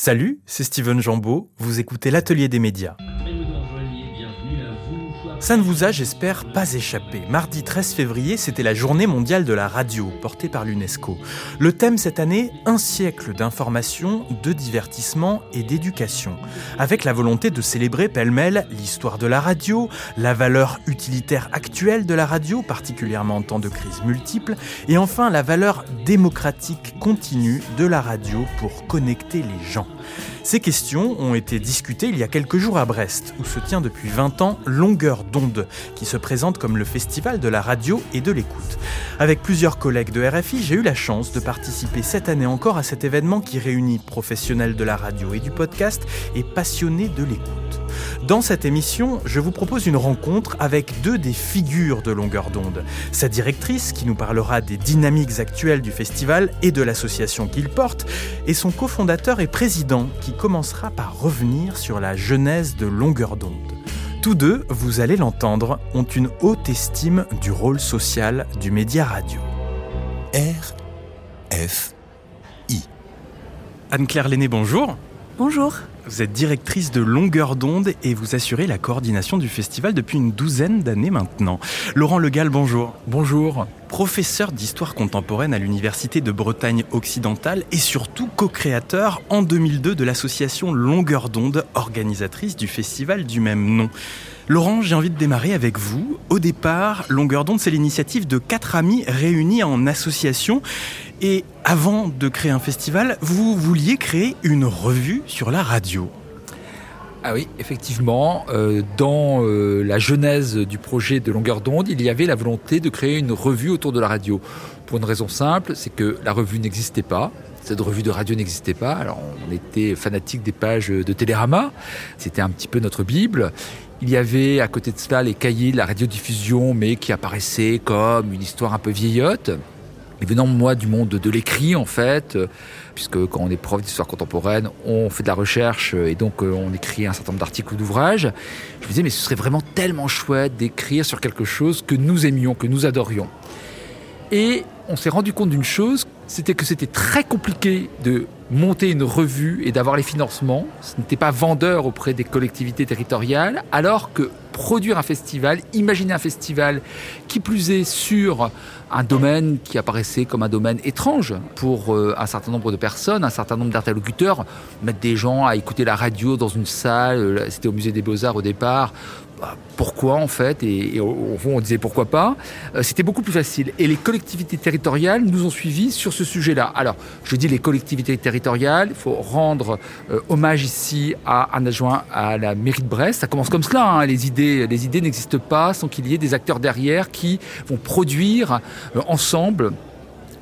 Salut, c'est Steven Jambeau, vous écoutez l'Atelier des médias. Ça ne vous a, j'espère, pas échappé. Mardi 13 février, c'était la Journée mondiale de la radio, portée par l'UNESCO. Le thème cette année, un siècle d'information, de divertissement et d'éducation. Avec la volonté de célébrer pêle-mêle l'histoire de la radio, la valeur utilitaire actuelle de la radio, particulièrement en temps de crise multiple, et enfin la valeur démocratique continue de la radio pour connecter les gens. Ces questions ont été discutées il y a quelques jours à Brest, où se tient depuis 20 ans Longueur d'ondes, qui se présente comme le festival de la radio et de l'écoute. Avec plusieurs collègues de RFI, j'ai eu la chance de participer cette année encore à cet événement qui réunit professionnels de la radio et du podcast et passionnés de l'écoute. Dans cette émission, je vous propose une rencontre avec deux des figures de Longueur d'ondes. Sa directrice, qui nous parlera des dynamiques actuelles du festival et de l'association qu'il porte, et son cofondateur et président, qui commencera par revenir sur la genèse de Longueur d'ondes. Tous deux, vous allez l'entendre, ont une haute estime du rôle social du média radio. RFI. Anne-Claire Lainé, bonjour. Bonjour. Vous êtes directrice de Longueur d'ondes et vous assurez la coordination du festival depuis une douzaine d'années maintenant. Laurent Le Gall, bonjour. Bonjour. Professeur d'histoire contemporaine à l'Université de Bretagne Occidentale et surtout co-créateur en 2002 de l'association Longueur d'ondes, organisatrice du festival du même nom. Laurent, j'ai envie de démarrer avec vous. Au départ, Longueur d'ondes, c'est l'initiative de 4 amis réunis en association. Et avant de créer un festival, vous vouliez créer une revue sur la radio. Ah oui, effectivement. Dans la genèse du projet de Longueur d'ondes, il y avait la volonté de créer une revue autour de la radio. Pour une raison simple, c'est que la revue n'existait pas. Cette revue de radio n'existait pas. Alors, on était fanatiques des pages de Télérama. C'était un petit peu notre Bible. Il y avait à côté de cela les cahiers de la radiodiffusion, mais qui apparaissaient comme une histoire un peu vieillotte. Et venant, moi, du monde de l'écrit, en fait, puisque quand on est prof d'histoire contemporaine, on fait de la recherche et donc on écrit un certain nombre d'articles ou d'ouvrages, je me disais, mais ce serait vraiment tellement chouette d'écrire sur quelque chose que nous aimions, que nous adorions. Et on s'est rendu compte d'une chose, c'était que c'était très compliqué de monter une revue et d'avoir les financements. Ce n'était pas vendeur auprès des collectivités territoriales, alors que produire un festival, imaginer un festival, qui plus est sur un domaine qui apparaissait comme un domaine étrange pour un certain nombre de personnes, un certain nombre d'interlocuteurs, mettre des gens à écouter la radio dans une salle, c'était au Musée des Beaux-Arts au départ, pourquoi en fait, et au fond on disait pourquoi pas, c'était beaucoup plus facile. Et les collectivités territoriales nous ont suivis sur ce sujet-là. Alors, je dis les collectivités territoriales, il faut rendre hommage ici à un adjoint à la mairie de Brest, ça commence comme cela, hein. Les idées n'existent pas sans qu'il y ait des acteurs derrière qui vont produire ensemble.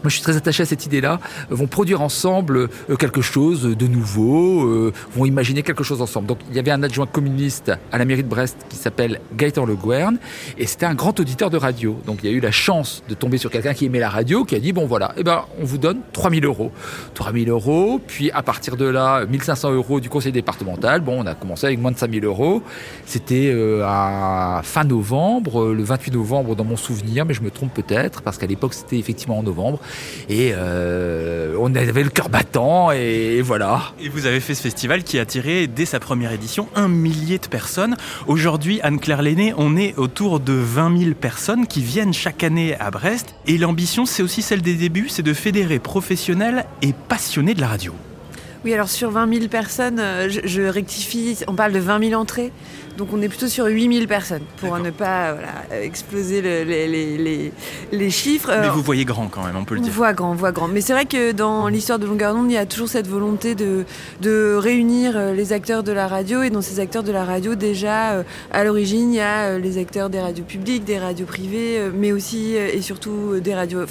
Moi, je suis très attaché à cette idée-là, vont produire ensemble quelque chose de nouveau, vont imaginer quelque chose ensemble. Donc, il y avait un adjoint communiste à la mairie de Brest qui s'appelle Gaëtan Le Guern, et c'était un grand auditeur de radio. Donc, il y a eu la chance de tomber sur quelqu'un qui aimait la radio, qui a dit, bon, voilà, eh ben, on vous donne 3 000 €. 3 000 €, puis à partir de là, 1 500 € du conseil départemental. Bon, on a commencé avec moins de 5 000 €. C'était à fin novembre, le 28 novembre dans mon souvenir, mais je me trompe peut-être, parce qu'à l'époque, c'était effectivement en novembre. Et on avait le cœur battant et voilà. Et vous avez fait ce festival qui a attiré dès sa première édition 1 000 de personnes. Aujourd'hui, Anne-Claire Lainé, on est autour de 20 000 personnes qui viennent chaque année à Brest. Et l'ambition, c'est aussi celle des débuts, c'est de fédérer professionnels et passionnés de la radio. Oui, alors sur 20 000 personnes, je rectifie, on parle de 20 000 entrées, donc on est plutôt sur 8 000 personnes pour ne pas exploser les chiffres. Mais vous voyez grand quand même, on peut le dire. On voit grand. Mais c'est vrai que dans l'histoire de Longueur d'ondes, il y a toujours cette volonté de réunir les acteurs de la radio. Et dans ces acteurs de la radio, déjà, à l'origine, il y a les acteurs des radios publiques, des radios privées, mais aussi et surtout des radios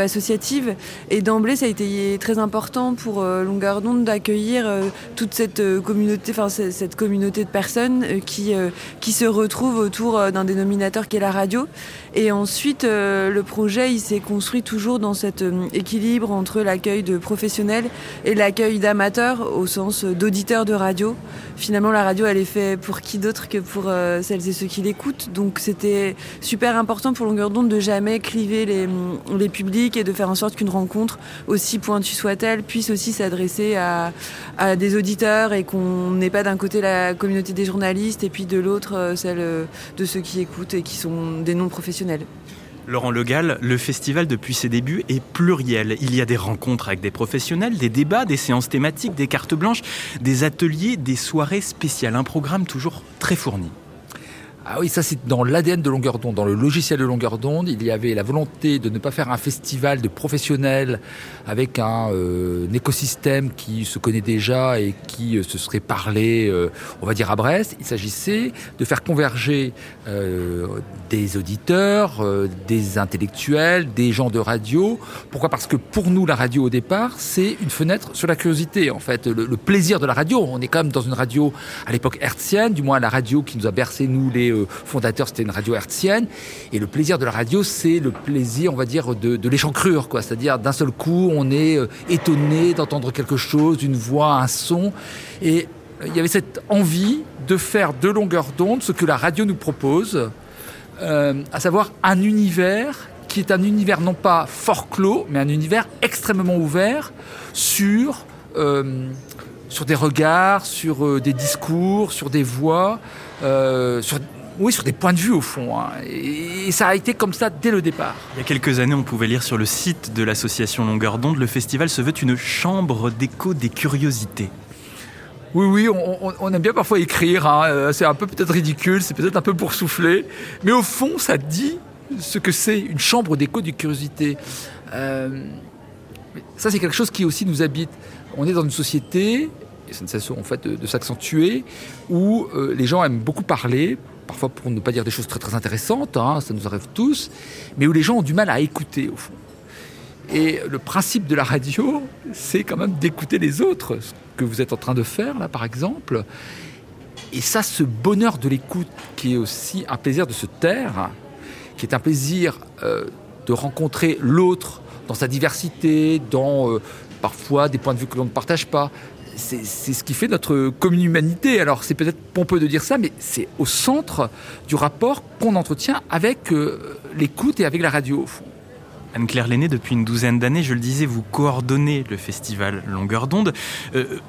associatives. Et d'emblée, ça a été très important pour Longueur d'ondes d'accueillir toute cette communauté de personnes qui se retrouvent autour d'un dénominateur qui est la radio. Et ensuite, le projet, il s'est construit toujours dans cet équilibre entre l'accueil de professionnels et l'accueil d'amateurs au sens d'auditeurs de radio. Finalement, la radio, elle est faite pour qui d'autre que pour celles et ceux qui l'écoutent. Donc, c'était super important pour Longueur d'ondes de jamais cliver les publics et de faire en sorte qu'une rencontre, aussi pointue soit-elle, puisse aussi adressée à des auditeurs et qu'on n'ait pas d'un côté la communauté des journalistes et puis de l'autre celle de ceux qui écoutent et qui sont des non-professionnels. Laurent Le Gall, le festival depuis ses débuts est pluriel. Il y a des rencontres avec des professionnels, des débats, des séances thématiques, des cartes blanches, des ateliers, des soirées spéciales. Un programme toujours très fourni. Ah oui, ça c'est dans l'ADN de Longueur d'onde, dans le logiciel de Longueur d'onde. Il y avait la volonté de ne pas faire un festival de professionnels avec un écosystème qui se connaît déjà et qui se serait parlé, on va dire à Brest. Il s'agissait de faire converger des auditeurs, des intellectuels, des gens de radio. Pourquoi ? Parce que pour nous, la radio au départ, c'est une fenêtre sur la curiosité. En fait, le plaisir de la radio. On est quand même dans une radio à l'époque hertzienne, du moins la radio qui nous a bercé, nous les fondateur, c'était une radio hertzienne, et le plaisir de la radio, c'est le plaisir, on va dire, de l'échancrure, quoi. C'est-à-dire, d'un seul coup, on est étonné d'entendre quelque chose, une voix, un son, et il y avait cette envie de faire de Longueur d'onde ce que la radio nous propose, à savoir un univers qui est un univers non pas fort clos, mais un univers extrêmement ouvert sur des regards, sur des discours, sur des voix, sur des points de vue au fond, hein. Et ça a été comme ça dès le départ. Il y a quelques années, on pouvait lire sur le site de l'association Longueur d'onde, le festival se veut une chambre d'écho des curiosités. Oui, on aime bien parfois écrire, hein. C'est un peu peut-être ridicule, c'est peut-être un peu boursouflé, mais au fond, ça dit ce que c'est une chambre d'écho des curiosités. Ça, c'est quelque chose qui aussi nous habite. On est dans une société, et ça ne cesse en fait de s'accentuer, où les gens aiment beaucoup parler, parfois pour ne pas dire des choses très très intéressantes, hein, ça nous arrive tous, mais où les gens ont du mal à écouter au fond. Et le principe de la radio, c'est quand même d'écouter les autres, ce que vous êtes en train de faire là par exemple. Et ça, ce bonheur de l'écoute, qui est aussi un plaisir de se taire, qui est un plaisir de rencontrer l'autre dans sa diversité, dans parfois des points de vue que l'on ne partage pas. C'est ce qui fait notre commune humanité. Alors, c'est peut-être pompeux de dire ça, mais c'est au centre du rapport qu'on entretient avec l'écoute et avec la radio, au fond. Anne-Claire Lainé, depuis une douzaine d'années, je le disais, vous coordonnez le festival Longueur d'onde.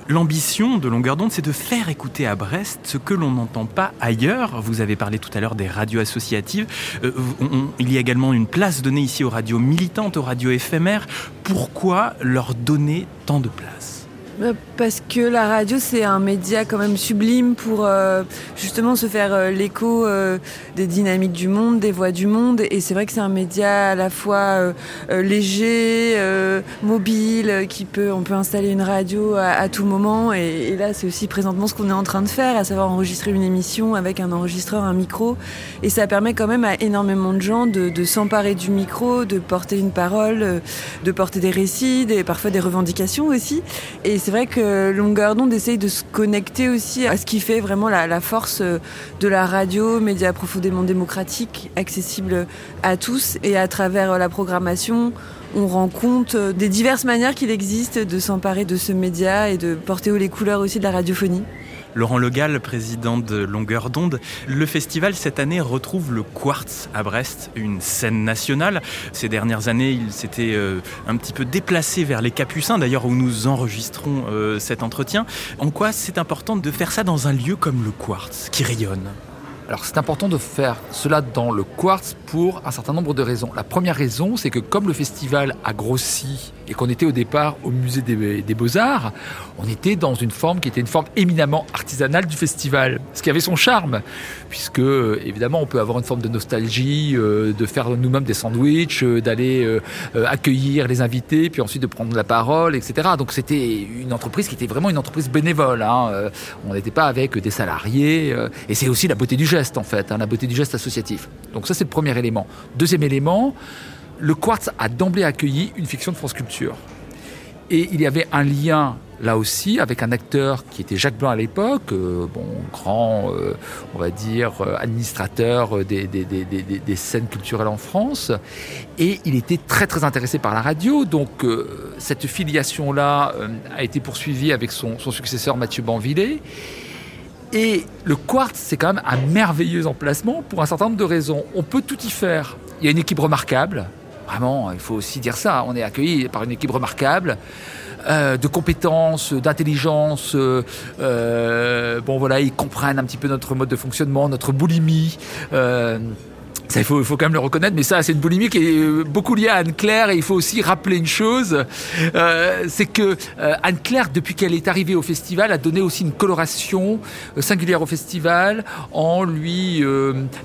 L'ambition de Longueur d'onde, c'est de faire écouter à Brest ce que l'on n'entend pas ailleurs. Vous avez parlé tout à l'heure des radios associatives. Il y a également une place donnée ici aux radios militantes, aux radios éphémères. Pourquoi leur donner tant de place ? Parce que la radio, c'est un média quand même sublime pour justement se faire l'écho des dynamiques du monde, des voix du monde. Et c'est vrai que c'est un média à la fois léger, mobile, on peut installer une radio à tout moment. Et là, c'est aussi présentement ce qu'on est en train de faire, à savoir enregistrer une émission avec un enregistreur, un micro. Et ça permet quand même à énormément de gens de s'emparer du micro, de porter une parole, de porter des récits, parfois des revendications aussi. Et c'est vrai que Longueur d'onde essaye de se connecter aussi à ce qui fait vraiment la force de la radio, média profondément démocratique, accessible à tous. Et à travers la programmation, on rend compte des diverses manières qu'il existe de s'emparer de ce média et de porter haut les couleurs aussi de la radiophonie. Laurent Le Gall, président de Longueur d'onde, le festival cette année retrouve le Quartz à Brest, une scène nationale. Ces dernières années, il s'était un petit peu déplacé vers les Capucins, d'ailleurs où nous enregistrons cet entretien. En quoi c'est important de faire ça dans un lieu comme le Quartz, qui rayonne ? Alors c'est important de faire cela dans le Quartz pour un certain nombre de raisons. La première raison, c'est que comme le festival a grossi et qu'on était au départ au Musée des Beaux-Arts, on était dans une forme qui était une forme éminemment artisanale du festival, ce qui avait son charme, puisque évidemment on peut avoir une forme de nostalgie, de faire nous-mêmes des sandwichs, d'aller accueillir les invités, puis ensuite de prendre la parole, etc. Donc c'était une entreprise qui était vraiment une entreprise bénévole, hein. On n'était pas avec des salariés, et c'est aussi la beauté du jeu. En fait, la beauté du geste associatif. Donc ça, c'est le premier élément. Deuxième élément, le Quartz a d'emblée accueilli une fiction de France Culture. Et il y avait un lien, là aussi, avec un acteur qui était Jacques Blanc à l'époque, grand, on va dire, administrateur des scènes culturelles en France. Et il était très, très intéressé par la radio. Donc cette filiation-là a été poursuivie avec son successeur Mathieu Banville. Et le Quartz, c'est quand même un merveilleux emplacement pour un certain nombre de raisons. On peut tout y faire. Il y a une équipe remarquable. Vraiment, il faut aussi dire ça. On est accueilli par une équipe remarquable. de compétences, d'intelligence. Bon, voilà, ils comprennent un petit peu notre mode de fonctionnement, notre boulimie. Ça, il faut quand même le reconnaître, mais ça, c'est une boulimie qui est beaucoup liée à Anne-Claire. Et il faut aussi rappeler une chose, c'est que Anne-Claire, depuis qu'elle est arrivée au festival, a donné aussi une coloration singulière au festival en lui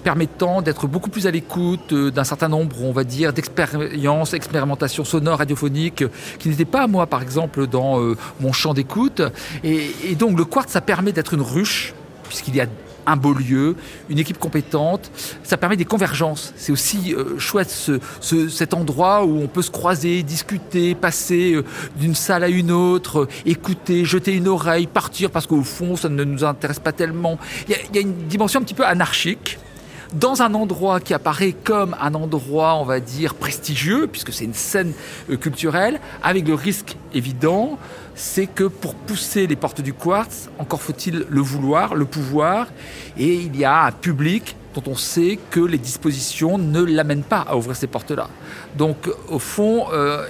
permettant d'être beaucoup plus à l'écoute d'un certain nombre, on va dire, d'expériences, expérimentations sonores, radiophoniques, qui n'étaient pas, moi, par exemple, dans mon champ d'écoute. Et donc, le Quartz, ça permet d'être une ruche, puisqu'il y a un beau lieu, une équipe compétente, ça permet des convergences. C'est aussi chouette cet endroit où on peut se croiser, discuter, passer d'une salle à une autre, écouter, jeter une oreille, partir parce qu'au fond ça ne nous intéresse pas tellement. Il y a une dimension un petit peu anarchique dans un endroit qui apparaît comme un endroit, on va dire, prestigieux, puisque c'est une scène culturelle, avec le risque évident, c'est que pour pousser les portes du Quartz, encore faut-il le vouloir, le pouvoir, et il y a un public dont on sait que les dispositions ne l'amènent pas à ouvrir ces portes-là. Donc, au fond,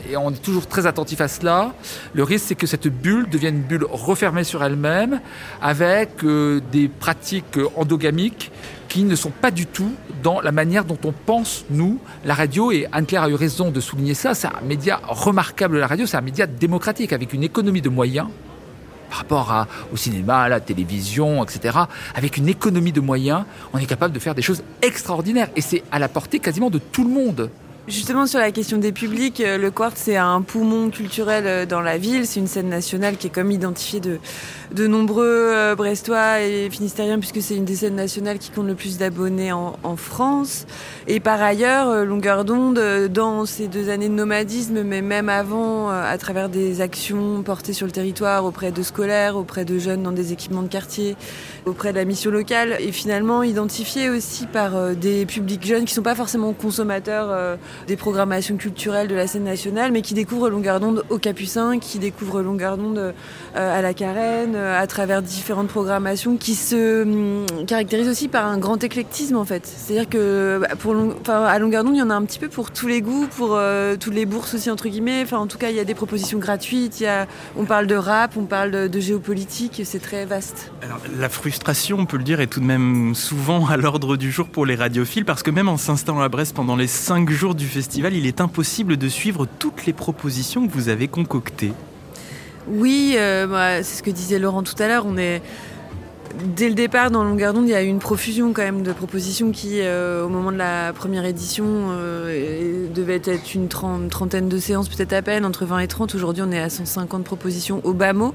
et on est toujours très attentif à cela, le risque, c'est que cette bulle devienne une bulle refermée sur elle-même, avec des pratiques endogamiques qui ne sont pas du tout dans la manière dont on pense, nous, la radio. Et Anne-Claire a eu raison de souligner ça. C'est un média remarquable, la radio. C'est un média démocratique, avec une économie de moyens par rapport au cinéma, à la télévision, etc. Avec une économie de moyens, on est capable de faire des choses extraordinaires. Et c'est à la portée quasiment de tout le monde. Justement, sur la question des publics, le Quartz, c'est un poumon culturel dans la ville. C'est une scène nationale qui est comme identifiée de nombreux Brestois et Finistériens, puisque c'est une des scènes nationales qui compte le plus d'abonnés en France. Et par ailleurs, Longueur d'ondes, dans ces 2 années de nomadisme, mais même avant, à travers des actions portées sur le territoire auprès de scolaires, auprès de jeunes dans des équipements de quartier, auprès de la mission locale, est finalement identifiée aussi par des publics jeunes qui ne sont pas forcément consommateurs des programmations culturelles de la scène nationale, mais qui découvrent Longueur d'onde aux Capucins, qui découvrent Longueur d'onde à la Carène, à travers différentes programmations qui se caractérisent aussi par un grand éclectisme, en fait. C'est-à-dire que à Longueur d'onde, il y en a un petit peu pour tous les goûts, pour toutes les bourses aussi, entre guillemets. Enfin, en tout cas, il y a des propositions gratuites. On parle de rap, on parle de géopolitique. C'est très vaste. Alors, la frustration, on peut le dire, est tout de même souvent à l'ordre du jour pour les radiophiles, parce que même en s'installant à Brest pendant les 5 jours du festival, il est impossible de suivre toutes les propositions que vous avez concoctées. Oui, c'est ce que disait Laurent tout à l'heure. Dès le départ, dans Longueur d'onde, il y a eu une profusion quand même de propositions qui, au moment de la première édition, devait être une trentaine de séances, peut-être à peine, entre 20 et 30. Aujourd'hui, on est à 150 propositions au bas mot.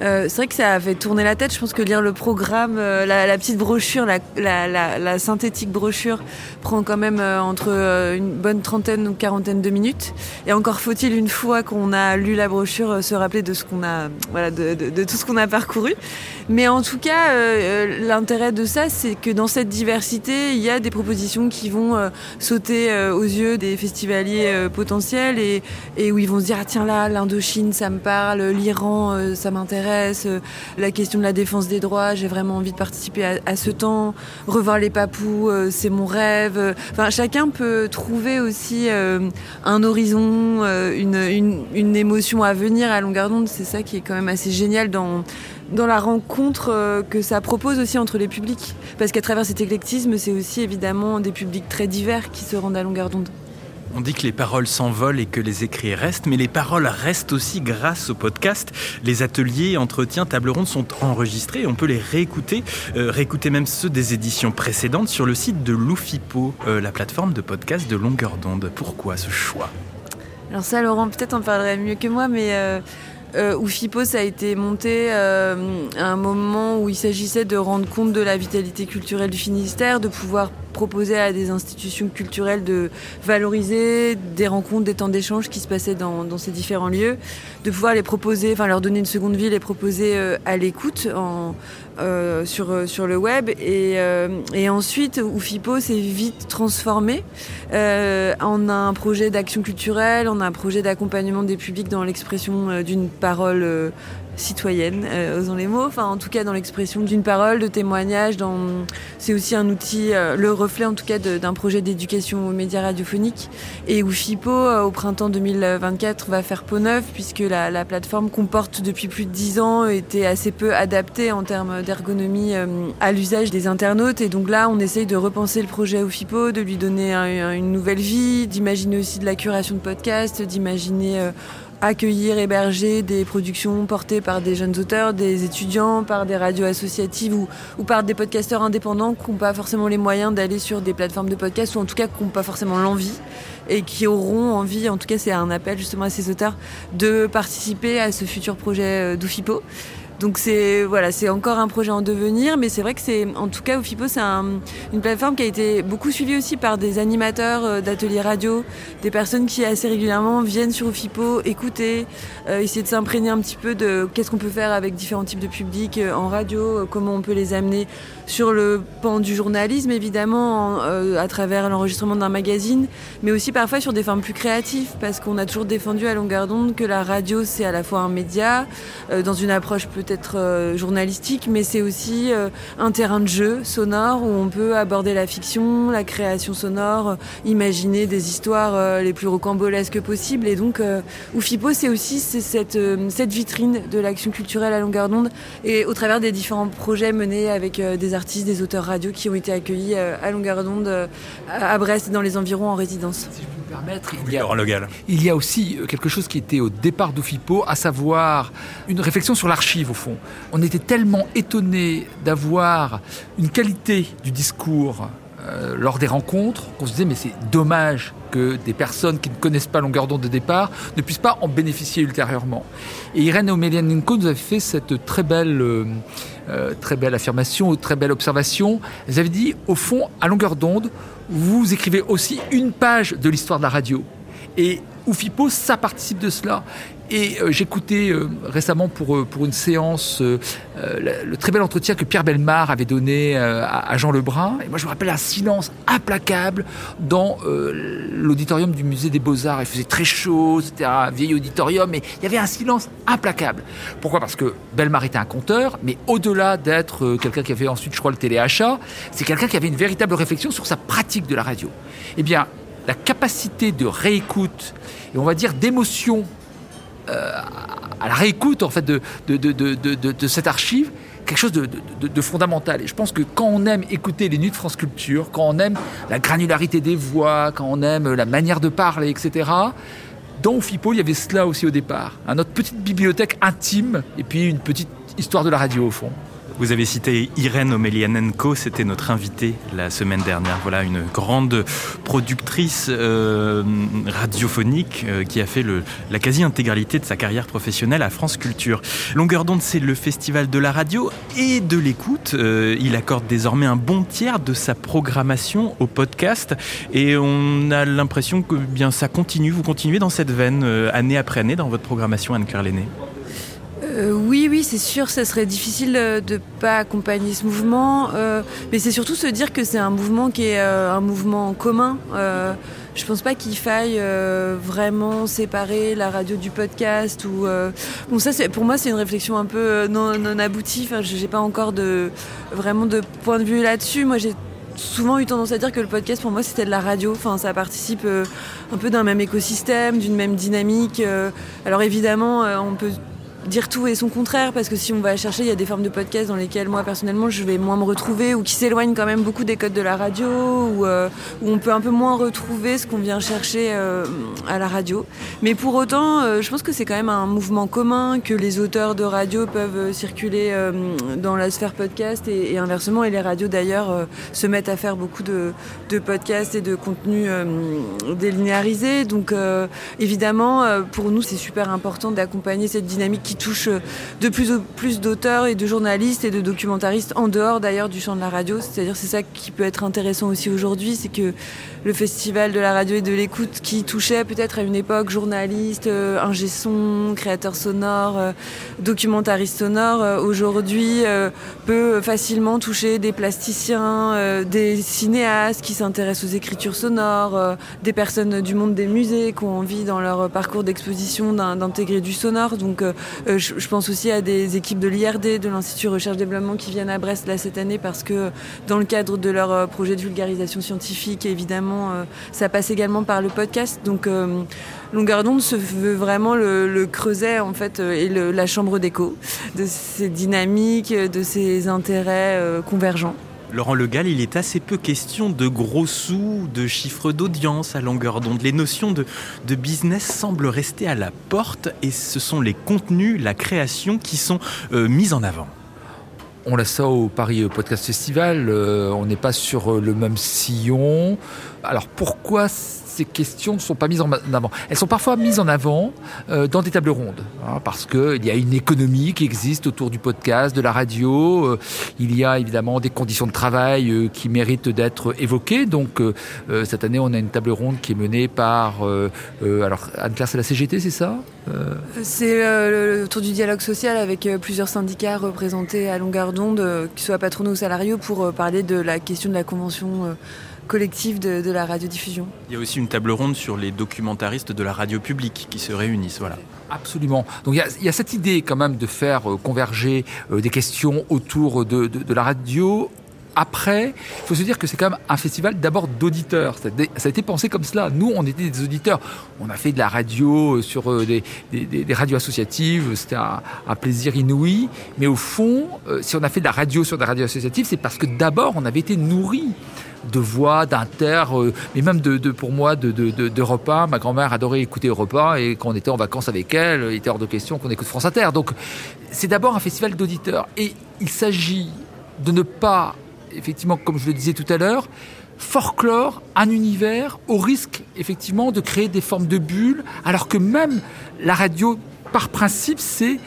C'est vrai que ça avait tourné la tête. Je pense que lire le programme, la petite brochure, la synthétique brochure, prend quand même entre une bonne trentaine ou quarantaine de minutes. Et encore faut-il, une fois qu'on a lu la brochure, se rappeler de ce qu'on a, voilà, de tout ce qu'on a parcouru. Mais en tout cas, l'intérêt de ça, c'est que dans cette diversité, il y a des propositions qui vont sauter aux yeux des festivaliers potentiels et où ils vont se dire « Ah tiens, là, l'Indochine, ça me parle, l'Iran, ça m'intéresse, la question de la défense des droits, j'ai vraiment envie de participer à ce temps, revoir les Papous, c'est mon rêve. » Enfin, chacun peut trouver aussi un horizon, une émotion à venir à Longueur d'onde. C'est ça qui est quand même assez génial dans la rencontre que ça propose aussi entre les publics. Parce qu'à travers cet éclectisme, c'est aussi évidemment des publics très divers qui se rendent à Longueur d'onde. On dit que les paroles s'envolent et que les écrits restent, mais les paroles restent aussi grâce au podcast. Les ateliers, entretiens, tables rondes sont enregistrés. On peut les réécouter même ceux des éditions précédentes sur le site de l'Oufipo, la plateforme de podcast de Longueur d'onde. Pourquoi ce choix ? Alors ça, Laurent, peut-être en parlerait mieux que moi, mais... Oufipo, ça a été monté à un moment où il s'agissait de rendre compte de la vitalité culturelle du Finistère, de pouvoir proposer à des institutions culturelles de valoriser des rencontres, des temps d'échange qui se passaient dans ces différents lieux, de pouvoir les proposer, enfin leur donner une seconde vie, les proposer à l'écoute sur le web. Et ensuite, Oufipo s'est vite transformé en un projet d'action culturelle, en un projet d'accompagnement des publics dans l'expression d'une parole citoyenne, osons les mots, enfin en tout cas dans l'expression d'une parole, de témoignages, dans... c'est aussi un outil, le reflet en tout cas d'un projet d'éducation aux médias radiophoniques. Et Oufipo, au printemps 2024, va faire peau neuve puisque la plateforme comporte depuis plus de 10 ans était assez peu adaptée en termes d'ergonomie à l'usage des internautes. Et donc là, on essaye de repenser le projet Oufipo, de lui donner une nouvelle vie, d'imaginer aussi de la curation de podcasts, d'imaginer... accueillir, héberger des productions portées par des jeunes auteurs, des étudiants, par des radios associatives ou par des podcasteurs indépendants qui n'ont pas forcément les moyens d'aller sur des plateformes de podcast ou en tout cas qui n'ont pas forcément l'envie et qui auront envie, en tout cas c'est un appel justement à ces auteurs, de participer à ce futur projet d'Oufipo. Donc c'est encore un projet en devenir, mais c'est vrai que en tout cas, Oufipo, c'est une plateforme qui a été beaucoup suivie aussi par des animateurs d'ateliers radio, des personnes qui assez régulièrement viennent sur Oufipo, écouter, essayer de s'imprégner un petit peu de qu'est-ce qu'on peut faire avec différents types de publics en radio, comment on peut les amener sur le pan du journalisme, évidemment, à travers l'enregistrement d'un magazine, mais aussi parfois sur des formes plus créatives, parce qu'on a toujours défendu à longueur d'onde que la radio, c'est à la fois un média, dans une approche peut-être journalistique, mais c'est aussi un terrain de jeu sonore où on peut aborder la fiction, la création sonore, imaginer des histoires les plus rocambolesques possibles. Et donc, Oufipo, c'est aussi cette vitrine de l'action culturelle à longueur d'onde et au travers des différents projets menés avec des artistes, des auteurs radio qui ont été accueillis à longueur d'onde à Brest et dans les environs en résidence. Si je peux me permettre, il y a aussi quelque chose qui était au départ d'Oufipo, à savoir une réflexion sur l'archive. On était tellement étonnés d'avoir une qualité du discours lors des rencontres qu'on se disait mais c'est dommage que des personnes qui ne connaissent pas longueur d'onde de départ ne puissent pas en bénéficier ultérieurement. Et Irène Omélianenko nous avait fait cette très belle affirmation, très belle observation. Elle avait dit au fond à longueur d'onde vous écrivez aussi une page de l'histoire de la radio. Et Oufipo, ça participe de cela. Et j'écoutais récemment pour une séance le très bel entretien que Pierre Bellemare avait donné à Jean Lebrun. Et moi, je me rappelle un silence implacable dans l'auditorium du Musée des Beaux-Arts. Il faisait très chaud, c'était un vieil auditorium, mais il y avait un silence implacable. Pourquoi ? Parce que Bellemare était un conteur, mais au-delà d'être quelqu'un qui avait ensuite, je crois, le téléachat, c'est quelqu'un qui avait une véritable réflexion sur sa pratique de la radio. Eh bien, la capacité de réécoute et, on va dire, d'émotion à la réécoute en fait de cette archive, quelque chose de fondamental. Et je pense que quand on aime écouter les Nuits de France Culture, quand on aime la granularité des voix, quand on aime la manière de parler, etc., dans Oufipo, il y avait cela aussi au départ. Notre petite bibliothèque intime et puis une petite histoire de la radio au fond. Vous avez cité Irène Omélianenko, c'était notre invitée la semaine dernière. Voilà, une grande productrice radiophonique qui a fait la quasi-intégralité de sa carrière professionnelle à France Culture. Longueur d'onde, c'est le festival de la radio et de l'écoute. Il accorde désormais un bon tiers de sa programmation au podcast et on a l'impression que bien, ça continue. Vous continuez dans cette veine année après année dans votre programmation, Anne-Claire Lainé. Oui, c'est sûr, ça serait difficile de ne pas accompagner ce mouvement, mais c'est surtout se dire que c'est un mouvement qui est un mouvement commun. Je pense pas qu'il faille vraiment séparer la radio du podcast ou bon ça pour moi c'est une réflexion un peu non aboutie. Enfin, j'ai pas encore de point de vue là-dessus. Moi j'ai souvent eu tendance à dire que le podcast pour moi c'était de la radio, enfin ça participe un peu d'un même écosystème, d'une même dynamique. Alors évidemment on peut dire tout et son contraire, parce que si on va chercher, il y a des formes de podcasts dans lesquelles moi personnellement je vais moins me retrouver ou qui s'éloignent quand même beaucoup des codes de la radio ou où on peut un peu moins retrouver ce qu'on vient chercher à la radio. Mais pour autant, je pense que c'est quand même un mouvement commun, que les auteurs de radio peuvent circuler dans la sphère podcast et inversement, et les radios d'ailleurs se mettent à faire beaucoup de podcasts et de contenus délinéarisés. Donc évidemment, pour nous, c'est super important d'accompagner cette dynamique qui touche de plus en plus d'auteurs et de journalistes et de documentaristes en dehors d'ailleurs du champ de la radio. C'est-à-dire c'est ça qui peut être intéressant aussi aujourd'hui, c'est que le festival de la radio et de l'écoute qui touchait peut-être à une époque journalistes, ingé son, créateurs sonores, documentaristes sonores, aujourd'hui peut facilement toucher des plasticiens, des cinéastes qui s'intéressent aux écritures sonores, des personnes du monde des musées qui ont envie dans leur parcours d'exposition d'intégrer du sonore. Donc Je pense aussi à des équipes de l'IRD, de l'Institut Recherche-Développement qui viennent à Brest là cette année parce que dans le cadre de leur projet de vulgarisation scientifique, évidemment, ça passe également par le podcast. Donc Longueur d'ondes se veut vraiment le creuset en fait et la chambre d'écho de ces dynamiques, de ces intérêts convergents. Laurent Le Gall, il est assez peu question de gros sous, de chiffres d'audience à longueur d'onde. Les notions de business semblent rester à la porte et ce sont les contenus, la création qui sont mis en avant. On l'a ça au Paris Podcast Festival, on n'est pas sur le même sillon. Alors pourquoi ces questions ne sont pas mises en avant? Elles sont parfois mises en avant dans des tables rondes, hein, parce qu'il y a une économie qui existe autour du podcast, de la radio. Il y a évidemment des conditions de travail qui méritent d'être évoquées. Donc cette année, on a une table ronde qui est menée par... alors Anne-Claire, c'est la CGT, c'est ça? C'est autour du dialogue social avec plusieurs syndicats représentés à longueur d'onde, qu'ils soient patronaux ou salariaux, pour parler de la question de la convention collective de la radiodiffusion. Il y a aussi une table ronde sur les documentaristes de la radio publique qui se réunissent. Voilà. Absolument. Donc il y a cette idée quand même de faire converger des questions autour de la radio. Après, il faut se dire que c'est quand même un festival d'abord d'auditeurs. Ça a été pensé comme cela. Nous, on était des auditeurs. On a fait de la radio sur des radios associatives. C'était un plaisir inouï. Mais au fond, si on a fait de la radio sur des radios associatives, c'est parce que d'abord, on avait été nourris de voix, d'inter, mais même pour moi, d'Europe 1. Ma grand-mère adorait écouter Europe 1 et quand on était en vacances avec elle, il était hors de question qu'on écoute France Inter. Donc, c'est d'abord un festival d'auditeurs. Et il s'agit de ne pas... effectivement, comme je le disais tout à l'heure, folklore, un univers au risque, effectivement, de créer des formes de bulles, alors que même la radio, par principe, c'est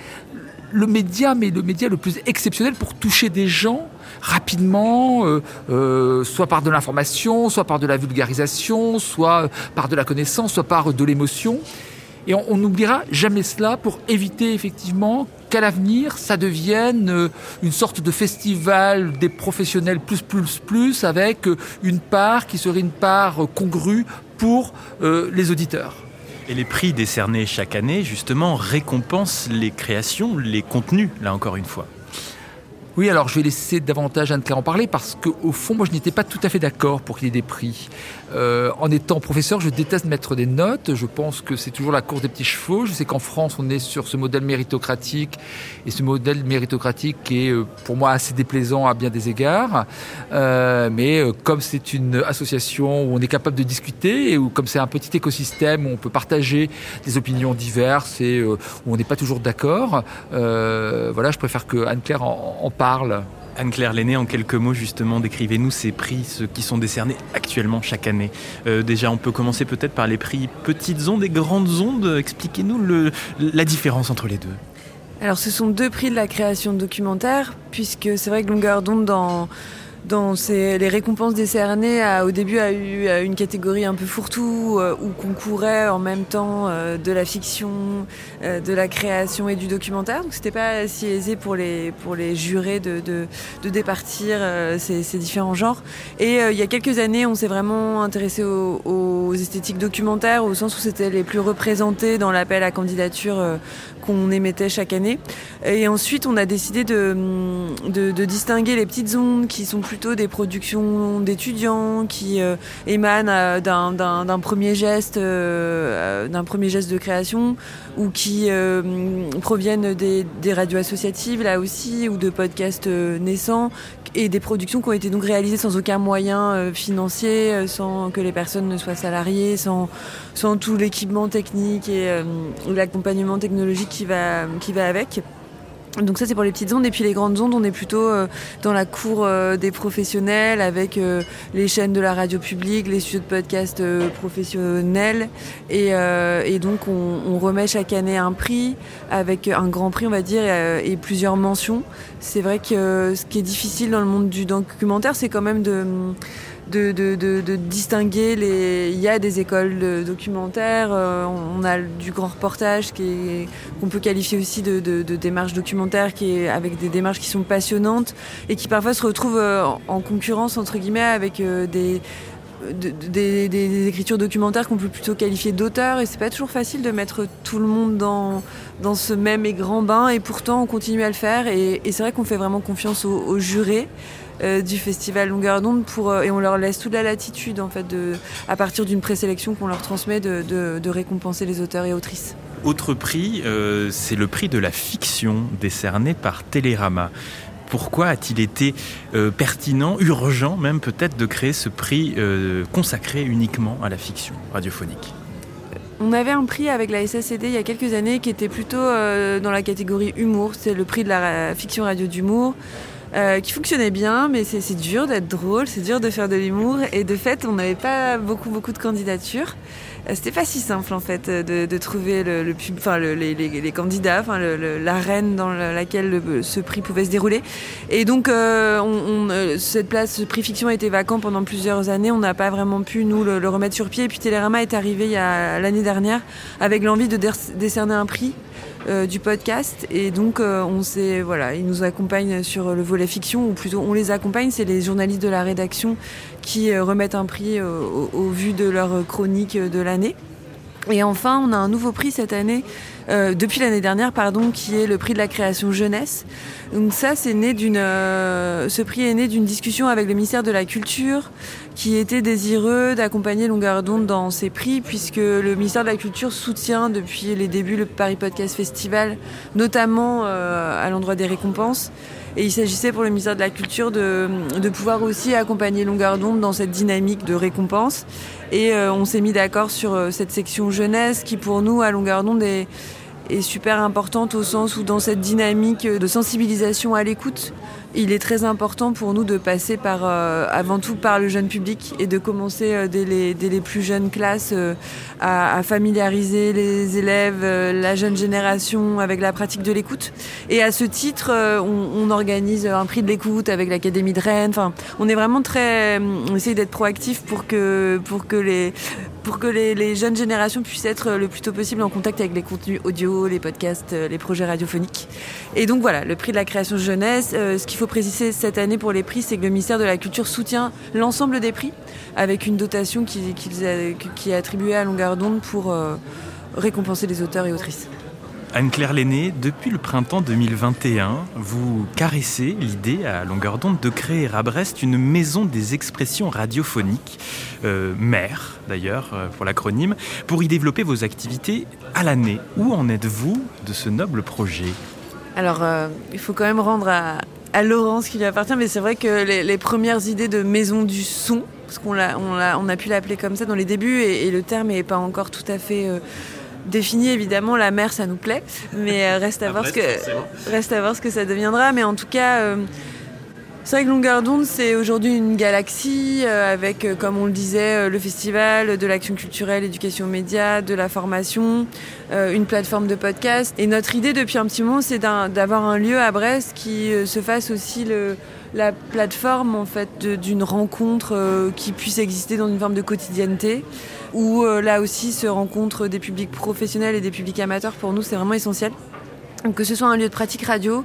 le média, mais le média le plus exceptionnel pour toucher des gens rapidement, soit par de l'information, soit par de la vulgarisation, soit par de la connaissance, soit par de l'émotion. Et on n'oubliera jamais cela pour éviter, effectivement, qu'à l'avenir, ça devienne une sorte de festival des professionnels plus, avec une part qui serait une part congrue pour les auditeurs. Et les prix décernés chaque année, justement, récompensent les créations, les contenus, là encore une fois. Oui, alors je vais laisser davantage Anne-Claire en parler parce qu'au fond, moi, je n'étais pas tout à fait d'accord pour qu'il y ait des prix. En étant professeur, je déteste mettre des notes. Je pense que c'est toujours la course des petits chevaux. Je sais qu'en France, on est sur ce modèle méritocratique et ce modèle méritocratique est pour moi assez déplaisant à bien des égards. Mais comme c'est une association où on est capable de discuter et où comme c'est un petit écosystème où on peut partager des opinions diverses et où on n'est pas toujours d'accord, voilà, je préfère que Anne-Claire en parle. Anne-Claire Lainé, en quelques mots justement, décrivez-nous ces prix, ceux qui sont décernés actuellement chaque année. Déjà, on peut commencer peut-être par les prix petites ondes et grandes ondes. Expliquez-nous la différence entre les deux. Alors, ce sont deux prix de la création documentaire, puisque c'est vrai que longueur d'onde dans les récompenses décernées, au début, a eu une catégorie un peu fourre-tout où concouraient en même temps de la fiction, de la création et du documentaire. Donc, c'était pas si aisé pour les jurés de départir ces différents genres. Et il y a quelques années, on s'est vraiment intéressé aux esthétiques documentaires, au sens où c'était les plus représentés dans l'appel à candidature qu'on émettait chaque année. Et ensuite, on a décidé de distinguer les petites ondes qui sont plutôt des productions d'étudiants qui émanent d'un premier geste de création ou qui proviennent des radios associatives là aussi ou de podcasts naissants et des productions qui ont été donc réalisées sans aucun moyen financier, sans que les personnes ne soient salariées, sans tout l'équipement technique et l'accompagnement technologique qui va avec. Donc ça, c'est pour les petites ondes. Et puis les grandes ondes, on est plutôt dans la cour des professionnels avec les chaînes de la radio publique, les studios de podcast professionnels. Et donc, on remet chaque année un prix avec un grand prix, on va dire, et plusieurs mentions. C'est vrai que ce qui est difficile dans le monde du documentaire, c'est quand même de distinguer les... Il y a des écoles documentaires, on a du grand reportage qu'on peut qualifier aussi de démarche documentaire, avec des démarches qui sont passionnantes et qui parfois se retrouvent en concurrence, entre guillemets, avec des... des écritures documentaires qu'on peut plutôt qualifier d'auteurs, et c'est pas toujours facile de mettre tout le monde dans ce même et grand bain, et pourtant on continue à le faire, et c'est vrai qu'on fait vraiment confiance aux jurés du festival Longueur d'ondes et on leur laisse toute la latitude en fait, à partir d'une présélection qu'on leur transmet de récompenser les auteurs et autrices. Autre prix, c'est le prix de la fiction décerné par Télérama. Pourquoi a-t-il été pertinent, urgent même peut-être, de créer ce prix consacré uniquement à la fiction radiophonique ? On avait un prix avec la SSCD il y a quelques années qui était plutôt dans la catégorie humour, c'est le prix de la fiction radio d'humour, qui fonctionnait bien, mais c'est dur d'être drôle, c'est dur de faire de l'humour, et de fait on n'avait pas beaucoup de candidatures. C'était pas si simple en fait de trouver les candidats, l'arène dans laquelle ce prix pouvait se dérouler. Et donc ce prix fiction a été vacant pendant plusieurs années. On n'a pas vraiment pu nous le remettre sur pied. Et puis Télérama est arrivé l'année dernière avec l'envie de décerner un prix du podcast. Et donc ils nous accompagnent sur le volet fiction, ou plutôt on les accompagne. C'est les journalistes de la rédaction qui remettent un prix au vu de leur chronique de l'année. Et enfin, on a un nouveau prix cette année, depuis l'année dernière, qui est le prix de la création jeunesse. Donc ça, ce prix est né d'une discussion avec le ministère de la Culture, qui était désireux d'accompagner Longueur d'ondes dans ces prix, puisque le ministère de la Culture soutient depuis les débuts le Paris Podcast Festival, notamment à l'endroit des récompenses. Et il s'agissait pour le ministère de la Culture de pouvoir aussi accompagner Longueur d'ondes dans cette dynamique de récompense. Et on s'est mis d'accord sur cette section jeunesse qui, pour nous, à Longueur d'ondes, est super importante, au sens où dans cette dynamique de sensibilisation à l'écoute, il est très important pour nous de passer avant tout par le jeune public, et de commencer dès les plus jeunes classes à familiariser les élèves, la jeune génération, avec la pratique de l'écoute. Et à ce titre, on organise un prix de l'écoute avec l'Académie de Rennes. Enfin, on est vraiment on essaye d'être proactif pour que les jeunes générations puissent être le plus tôt possible en contact avec les contenus audio, les podcasts, les projets radiophoniques. Et donc voilà, le prix de la création jeunesse. Ce qu'il faut préciser cette année pour les prix, c'est que le ministère de la Culture soutient l'ensemble des prix avec une dotation qui est attribuée à Longueur d'ondes pour récompenser les auteurs et autrices. Anne-Claire Lainé, depuis le printemps 2021, vous caressez l'idée à Longueur d'ondes de créer à Brest une maison des expressions radiophoniques, MAIR d'ailleurs pour l'acronyme, pour y développer vos activités à l'année. Où en êtes-vous de ce noble projet ? Alors, il faut quand même rendre à Laurent ce qui lui appartient, mais c'est vrai que les premières idées de maison du son, parce qu'on a pu l'appeler comme ça dans les débuts, et le terme n'est pas encore tout à fait... défini, évidemment. La mer, ça nous plaît, mais reste à voir ce que ça deviendra. Mais en tout cas, c'est vrai que Longueur d'ondes, c'est aujourd'hui une galaxie avec, comme on le disait, le festival, de l'action culturelle, éducation aux médias, de la formation, une plateforme de podcast. Et notre idée depuis un petit moment, c'est d'avoir un lieu à Brest qui se fasse aussi la plateforme en fait d'une rencontre qui puisse exister dans une forme de quotidienneté, où là aussi se rencontrent des publics professionnels et des publics amateurs. Pour nous, c'est vraiment essentiel. Donc, que ce soit un lieu de pratique radio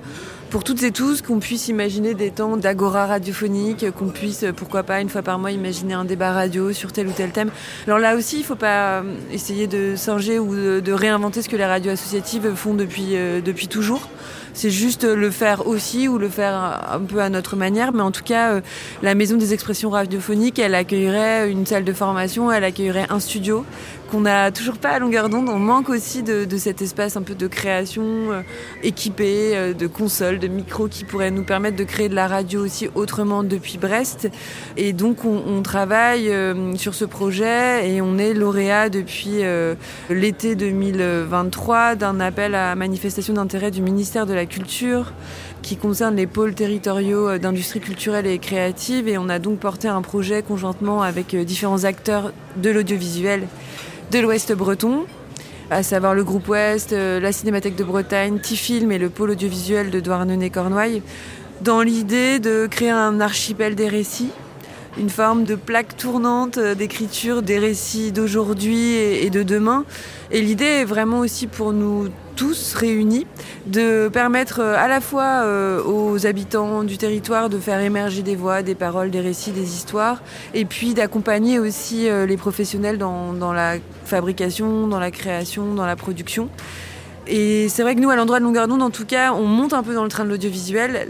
pour toutes et tous, qu'on puisse imaginer des temps d'agora radiophonique, qu'on puisse, pourquoi pas, une fois par mois, imaginer un débat radio sur tel ou tel thème. Alors là aussi, il ne faut pas essayer de singer ou de réinventer ce que les radios associatives font depuis toujours. C'est juste le faire aussi, ou le faire un peu à notre manière. Mais en tout cas, la Maison des Expressions Radiophoniques, elle accueillerait une salle de formation, elle accueillerait un studio qu'on n'a toujours pas à Longueur d'onde. On manque aussi de cet espace un peu de création équipé, de consoles, de micros qui pourraient nous permettre de créer de la radio aussi autrement depuis Brest. Et donc on travaille sur ce projet, et on est lauréat depuis l'été 2023 d'un appel à manifestation d'intérêt du ministère de la Culture qui concerne les pôles territoriaux d'industrie culturelle et créative. Et on a donc porté un projet conjointement avec différents acteurs de l'audiovisuel de l'Ouest breton, à savoir le Groupe Ouest, la Cinémathèque de Bretagne, Tifilm et le pôle audiovisuel de Douarnenez-Cornouailles, dans l'idée de créer un archipel des récits, une forme de plaque tournante d'écriture des récits d'aujourd'hui et de demain. Et l'idée est vraiment aussi pour nous tous réunis, de permettre à la fois aux habitants du territoire de faire émerger des voix, des paroles, des récits, des histoires, et puis d'accompagner aussi les professionnels dans la fabrication, dans la création, dans la production. Et c'est vrai que nous, à l'endroit de Longueur d'ondes, en tout cas, on monte un peu dans le train de l'audiovisuel.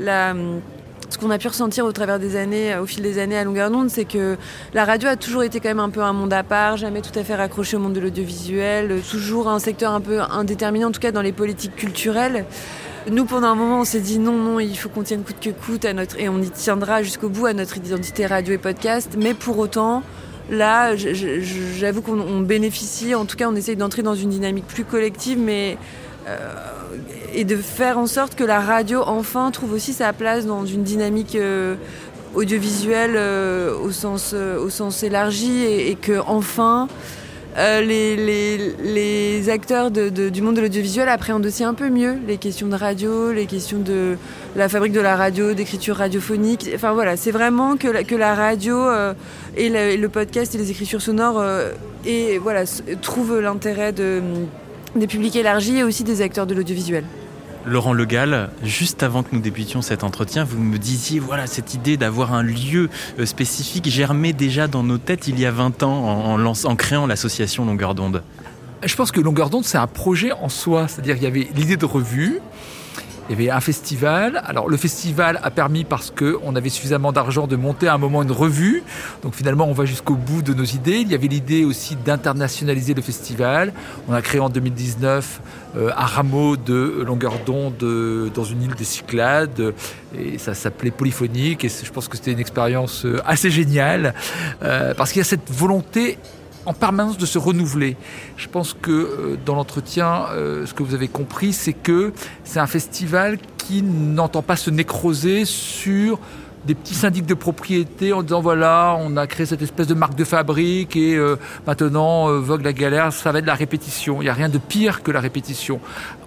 Ce qu'on a pu ressentir au fil des années à Longueur d'ondes, c'est que la radio a toujours été quand même un peu un monde à part, jamais tout à fait raccroché au monde de l'audiovisuel, toujours un secteur un peu indéterminé, en tout cas dans les politiques culturelles. Nous, pendant un moment, on s'est dit non, il faut qu'on tienne coûte que coûte, et on y tiendra jusqu'au bout à notre identité radio et podcast, mais pour autant... Là, j'avoue qu'on bénéficie, en tout cas on essaye d'entrer dans une dynamique plus collective, mais et de faire en sorte que la radio enfin trouve aussi sa place dans une dynamique audiovisuelle au sens élargi, et que enfin les acteurs du monde de l'audiovisuel appréhendent aussi un peu mieux les questions de radio, les questions de la fabrique de la radio, d'écriture radiophonique. Enfin voilà, c'est vraiment que la radio et le podcast et les écritures sonores trouvent l'intérêt des publics élargis et aussi des acteurs de l'audiovisuel. Laurent Le Gall, juste avant que nous débutions cet entretien, vous me disiez, voilà, cette idée d'avoir un lieu spécifique germait déjà dans nos têtes il y a 20 ans en créant l'association Longueur d'ondes. Je pense que Longueur d'ondes, c'est un projet en soi. C'est-à-dire qu'il y avait l'idée de revue, il y avait un festival. Alors, le festival a permis, parce qu'on avait suffisamment d'argent, de monter à un moment une revue. Donc, finalement, on va jusqu'au bout de nos idées. Il y avait l'idée aussi d'internationaliser le festival. On a créé en 2019... un rameau de Longueur d'ondes dans une île des Cyclades, et ça s'appelait Polyphonique, et je pense que c'était une expérience assez géniale parce qu'il y a cette volonté en permanence de se renouveler. Je pense que dans l'entretien, ce que vous avez compris, c'est que c'est un festival qui n'entend pas se nécroser sur des petits syndics de propriété en disant voilà, on a créé cette espèce de marque de fabrique et maintenant vogue la galère, ça va être la répétition. Il n'y a rien de pire que la répétition.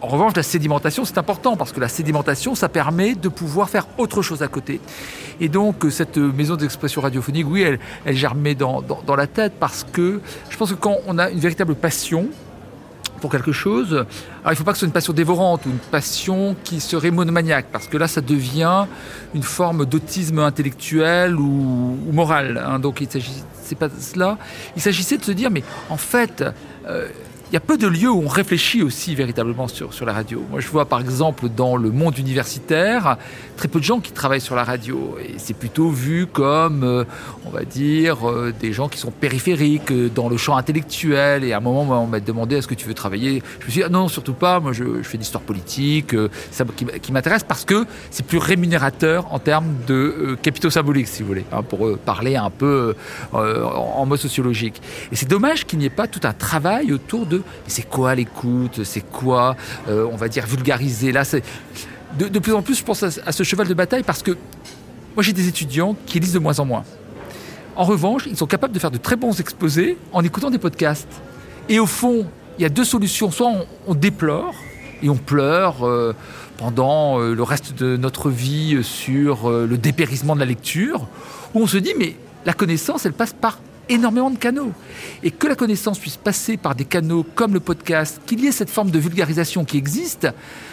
En revanche, la sédimentation, c'est important parce que la sédimentation, ça permet de pouvoir faire autre chose à côté. Et donc, cette maison d'expression radiophonique, oui, elle germait dans la tête, parce que je pense que quand on a une véritable passion pour quelque chose, alors il ne faut pas que ce soit une passion dévorante ou une passion qui serait monomaniaque, parce que là ça devient une forme d'autisme intellectuel ou moral, hein. Donc c'est pas cela. Il s'agissait de se dire, mais en fait il y a peu de lieux où on réfléchit aussi véritablement sur la radio. Moi, je vois par exemple dans le monde universitaire, très peu de gens qui travaillent sur la radio. Et c'est plutôt vu comme, on va dire, des gens qui sont périphériques dans le champ intellectuel. Et à un moment, on m'a demandé, est-ce que tu veux travailler ? Je me suis dit, non, surtout pas. Moi, je fais de l'histoire politique, ça qui m'intéresse, parce que c'est plus rémunérateur en termes de capitaux symboliques, si vous voulez, hein, pour parler un peu en mode sociologique. Et c'est dommage qu'il n'y ait pas tout un travail autour de c'est quoi l'écoute, c'est quoi, on va dire, vulgariser. Là, c'est... De plus en plus, je pense à ce cheval de bataille, parce que moi, j'ai des étudiants qui lisent de moins en moins. En revanche, ils sont capables de faire de très bons exposés en écoutant des podcasts. Et au fond, il y a deux solutions. Soit on déplore et on pleure pendant le reste de notre vie sur le dépérissement de la lecture, ou on se dit, mais la connaissance, elle passe par énormément de canaux. Et que la connaissance puisse passer par des canaux comme le podcast, qu'il y ait cette forme de vulgarisation qui existe,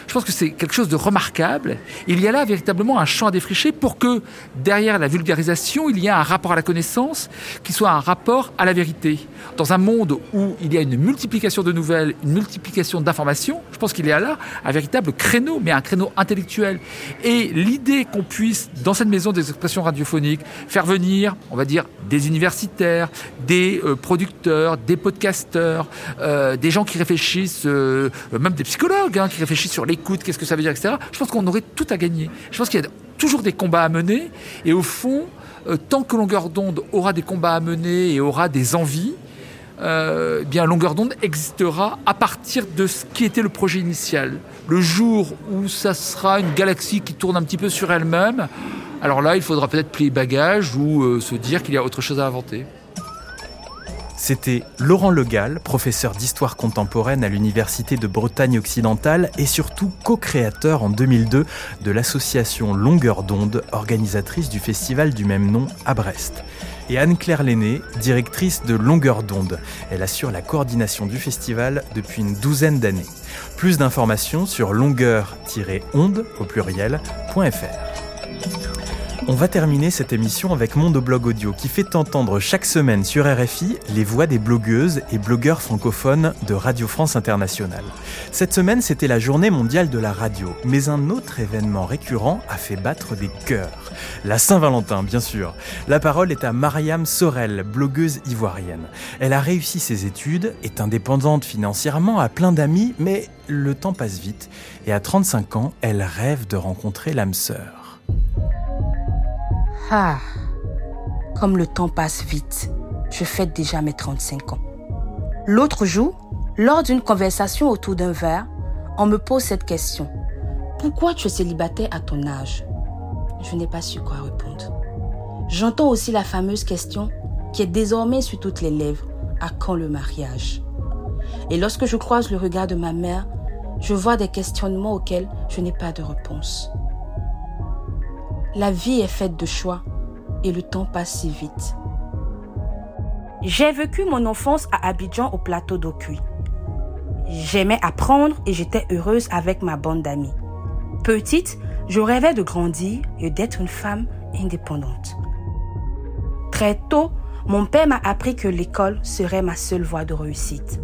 je pense que c'est quelque chose de remarquable. Il y a là véritablement un champ à défricher pour que derrière la vulgarisation, il y ait un rapport à la connaissance qui soit un rapport à la vérité. Dans un monde où il y a une multiplication de nouvelles, une multiplication d'informations, je pense qu'il y a là un véritable créneau, mais un créneau intellectuel. Et l'idée qu'on puisse, dans cette maison des expressions radiophoniques, faire venir, on va dire, des universitaires, des producteurs, des podcasteurs, des gens qui réfléchissent, même des psychologues, hein, qui réfléchissent sur l'écoute, qu'est-ce que ça veut dire, etc. Je pense qu'on aurait tout à gagner. Je pense qu'il y a toujours des combats à mener, et au fond, tant que Longueur d'ondes aura des combats à mener et aura des envies, bien Longueur d'ondes existera à partir de ce qui était le projet initial. Le jour où ça sera une galaxie qui tourne un petit peu sur elle-même, alors là, il faudra peut-être plier bagage ou se dire qu'il y a autre chose à inventer. C'était Laurent Le Gall, professeur d'histoire contemporaine à l'Université de Bretagne Occidentale et surtout co-créateur en 2002 de l'association Longueur d'ondes, organisatrice du festival du même nom à Brest. Et Anne-Claire Lainé, directrice de Longueur d'ondes. Elle assure la coordination du festival depuis une douzaine d'années. Plus d'informations sur longueur-ondes.fr. On va terminer cette émission avec Mondoblog Audio qui fait entendre chaque semaine sur RFI les voix des blogueuses et blogueurs francophones de Radio France Internationale. Cette semaine, c'était la Journée mondiale de la radio, mais un autre événement récurrent a fait battre des cœurs. La Saint-Valentin, bien sûr. La parole est à Mariam Sorelle, blogueuse ivoirienne. Elle a réussi ses études, est indépendante financièrement, a plein d'amis, mais le temps passe vite et à 35 ans, elle rêve de rencontrer l'âme sœur. Ah, comme le temps passe vite, je fête déjà mes 35 ans. L'autre jour, lors d'une conversation autour d'un verre, on me pose cette question. Pourquoi tu es célibataire à ton âge ? Je n'ai pas su quoi répondre. J'entends aussi la fameuse question qui est désormais sur toutes les lèvres. À quand le mariage ? Et lorsque je croise le regard de ma mère, je vois des questionnements auxquels je n'ai pas de réponse. La vie est faite de choix et le temps passe si vite. J'ai vécu mon enfance à Abidjan au plateau d'Okui. J'aimais apprendre et j'étais heureuse avec ma bande d'amis. Petite, je rêvais de grandir et d'être une femme indépendante. Très tôt, mon père m'a appris que l'école serait ma seule voie de réussite.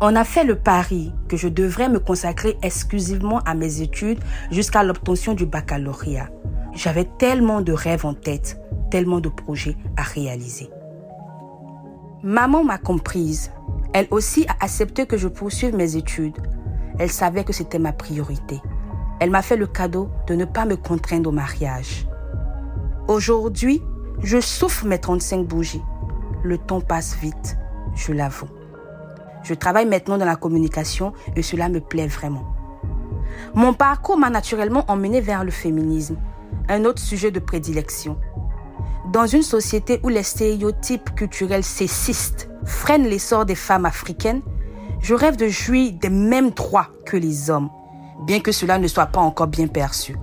On a fait le pari que je devrais me consacrer exclusivement à mes études jusqu'à l'obtention du baccalauréat. J'avais tellement de rêves en tête, tellement de projets à réaliser. Maman m'a comprise. Elle aussi a accepté que je poursuive mes études. Elle savait que c'était ma priorité. Elle m'a fait le cadeau de ne pas me contraindre au mariage. Aujourd'hui, je souffle mes 35 bougies. Le temps passe vite, je l'avoue. Je travaille maintenant dans la communication et cela me plaît vraiment. Mon parcours m'a naturellement emmenée vers le féminisme. Un autre sujet de prédilection. Dans une société où les stéréotypes culturels sexistes freinent l'essor des femmes africaines, je rêve de jouir des mêmes droits que les hommes, bien que cela ne soit pas encore bien perçu.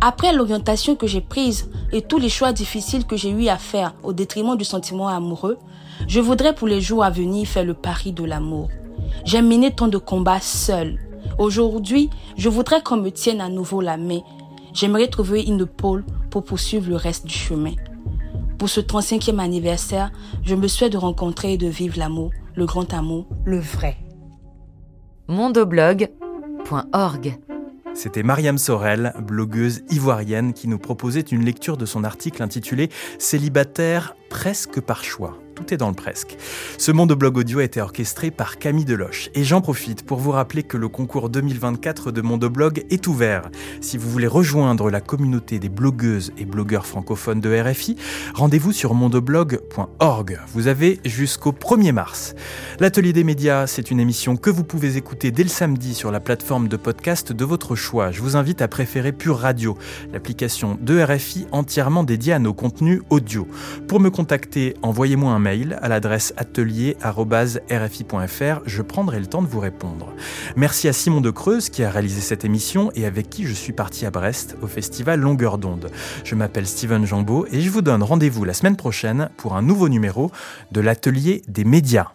Après l'orientation que j'ai prise et tous les choix difficiles que j'ai eu à faire au détriment du sentiment amoureux, je voudrais pour les jours à venir faire le pari de l'amour. J'ai mené tant de combats seule. Aujourd'hui, je voudrais qu'on me tienne à nouveau la main. J'aimerais trouver une pôle pour poursuivre le reste du chemin. Pour ce 35e anniversaire, je me souhaite de rencontrer et de vivre l'amour, le grand amour, le vrai. Mondoblog.org. C'était Mariam Sorelle, blogueuse ivoirienne, qui nous proposait une lecture de son article intitulé « Célibataire presque par choix ». Tout est dans le presque. Ce Mondoblog audio a été orchestré par Camille Deloche. Et j'en profite pour vous rappeler que le concours 2024 de Mondoblog est ouvert. Si vous voulez rejoindre la communauté des blogueuses et blogueurs francophones de RFI, rendez-vous sur mondoblog.org. Vous avez jusqu'au 1er mars. L'Atelier des médias, c'est une émission que vous pouvez écouter dès le samedi sur la plateforme de podcast de votre choix. Je vous invite à préférer Pure Radio, l'application de RFI entièrement dédiée à nos contenus audio. Pour me contacter, envoyez-moi un mail à l'adresse atelier@rfi.fr, je prendrai le temps de vous répondre. Merci à Simon de Creuse qui a réalisé cette émission et avec qui je suis parti à Brest au festival Longueur d'ondes. Je m'appelle Steven Jambeau et je vous donne rendez-vous la semaine prochaine pour un nouveau numéro de l'Atelier des médias.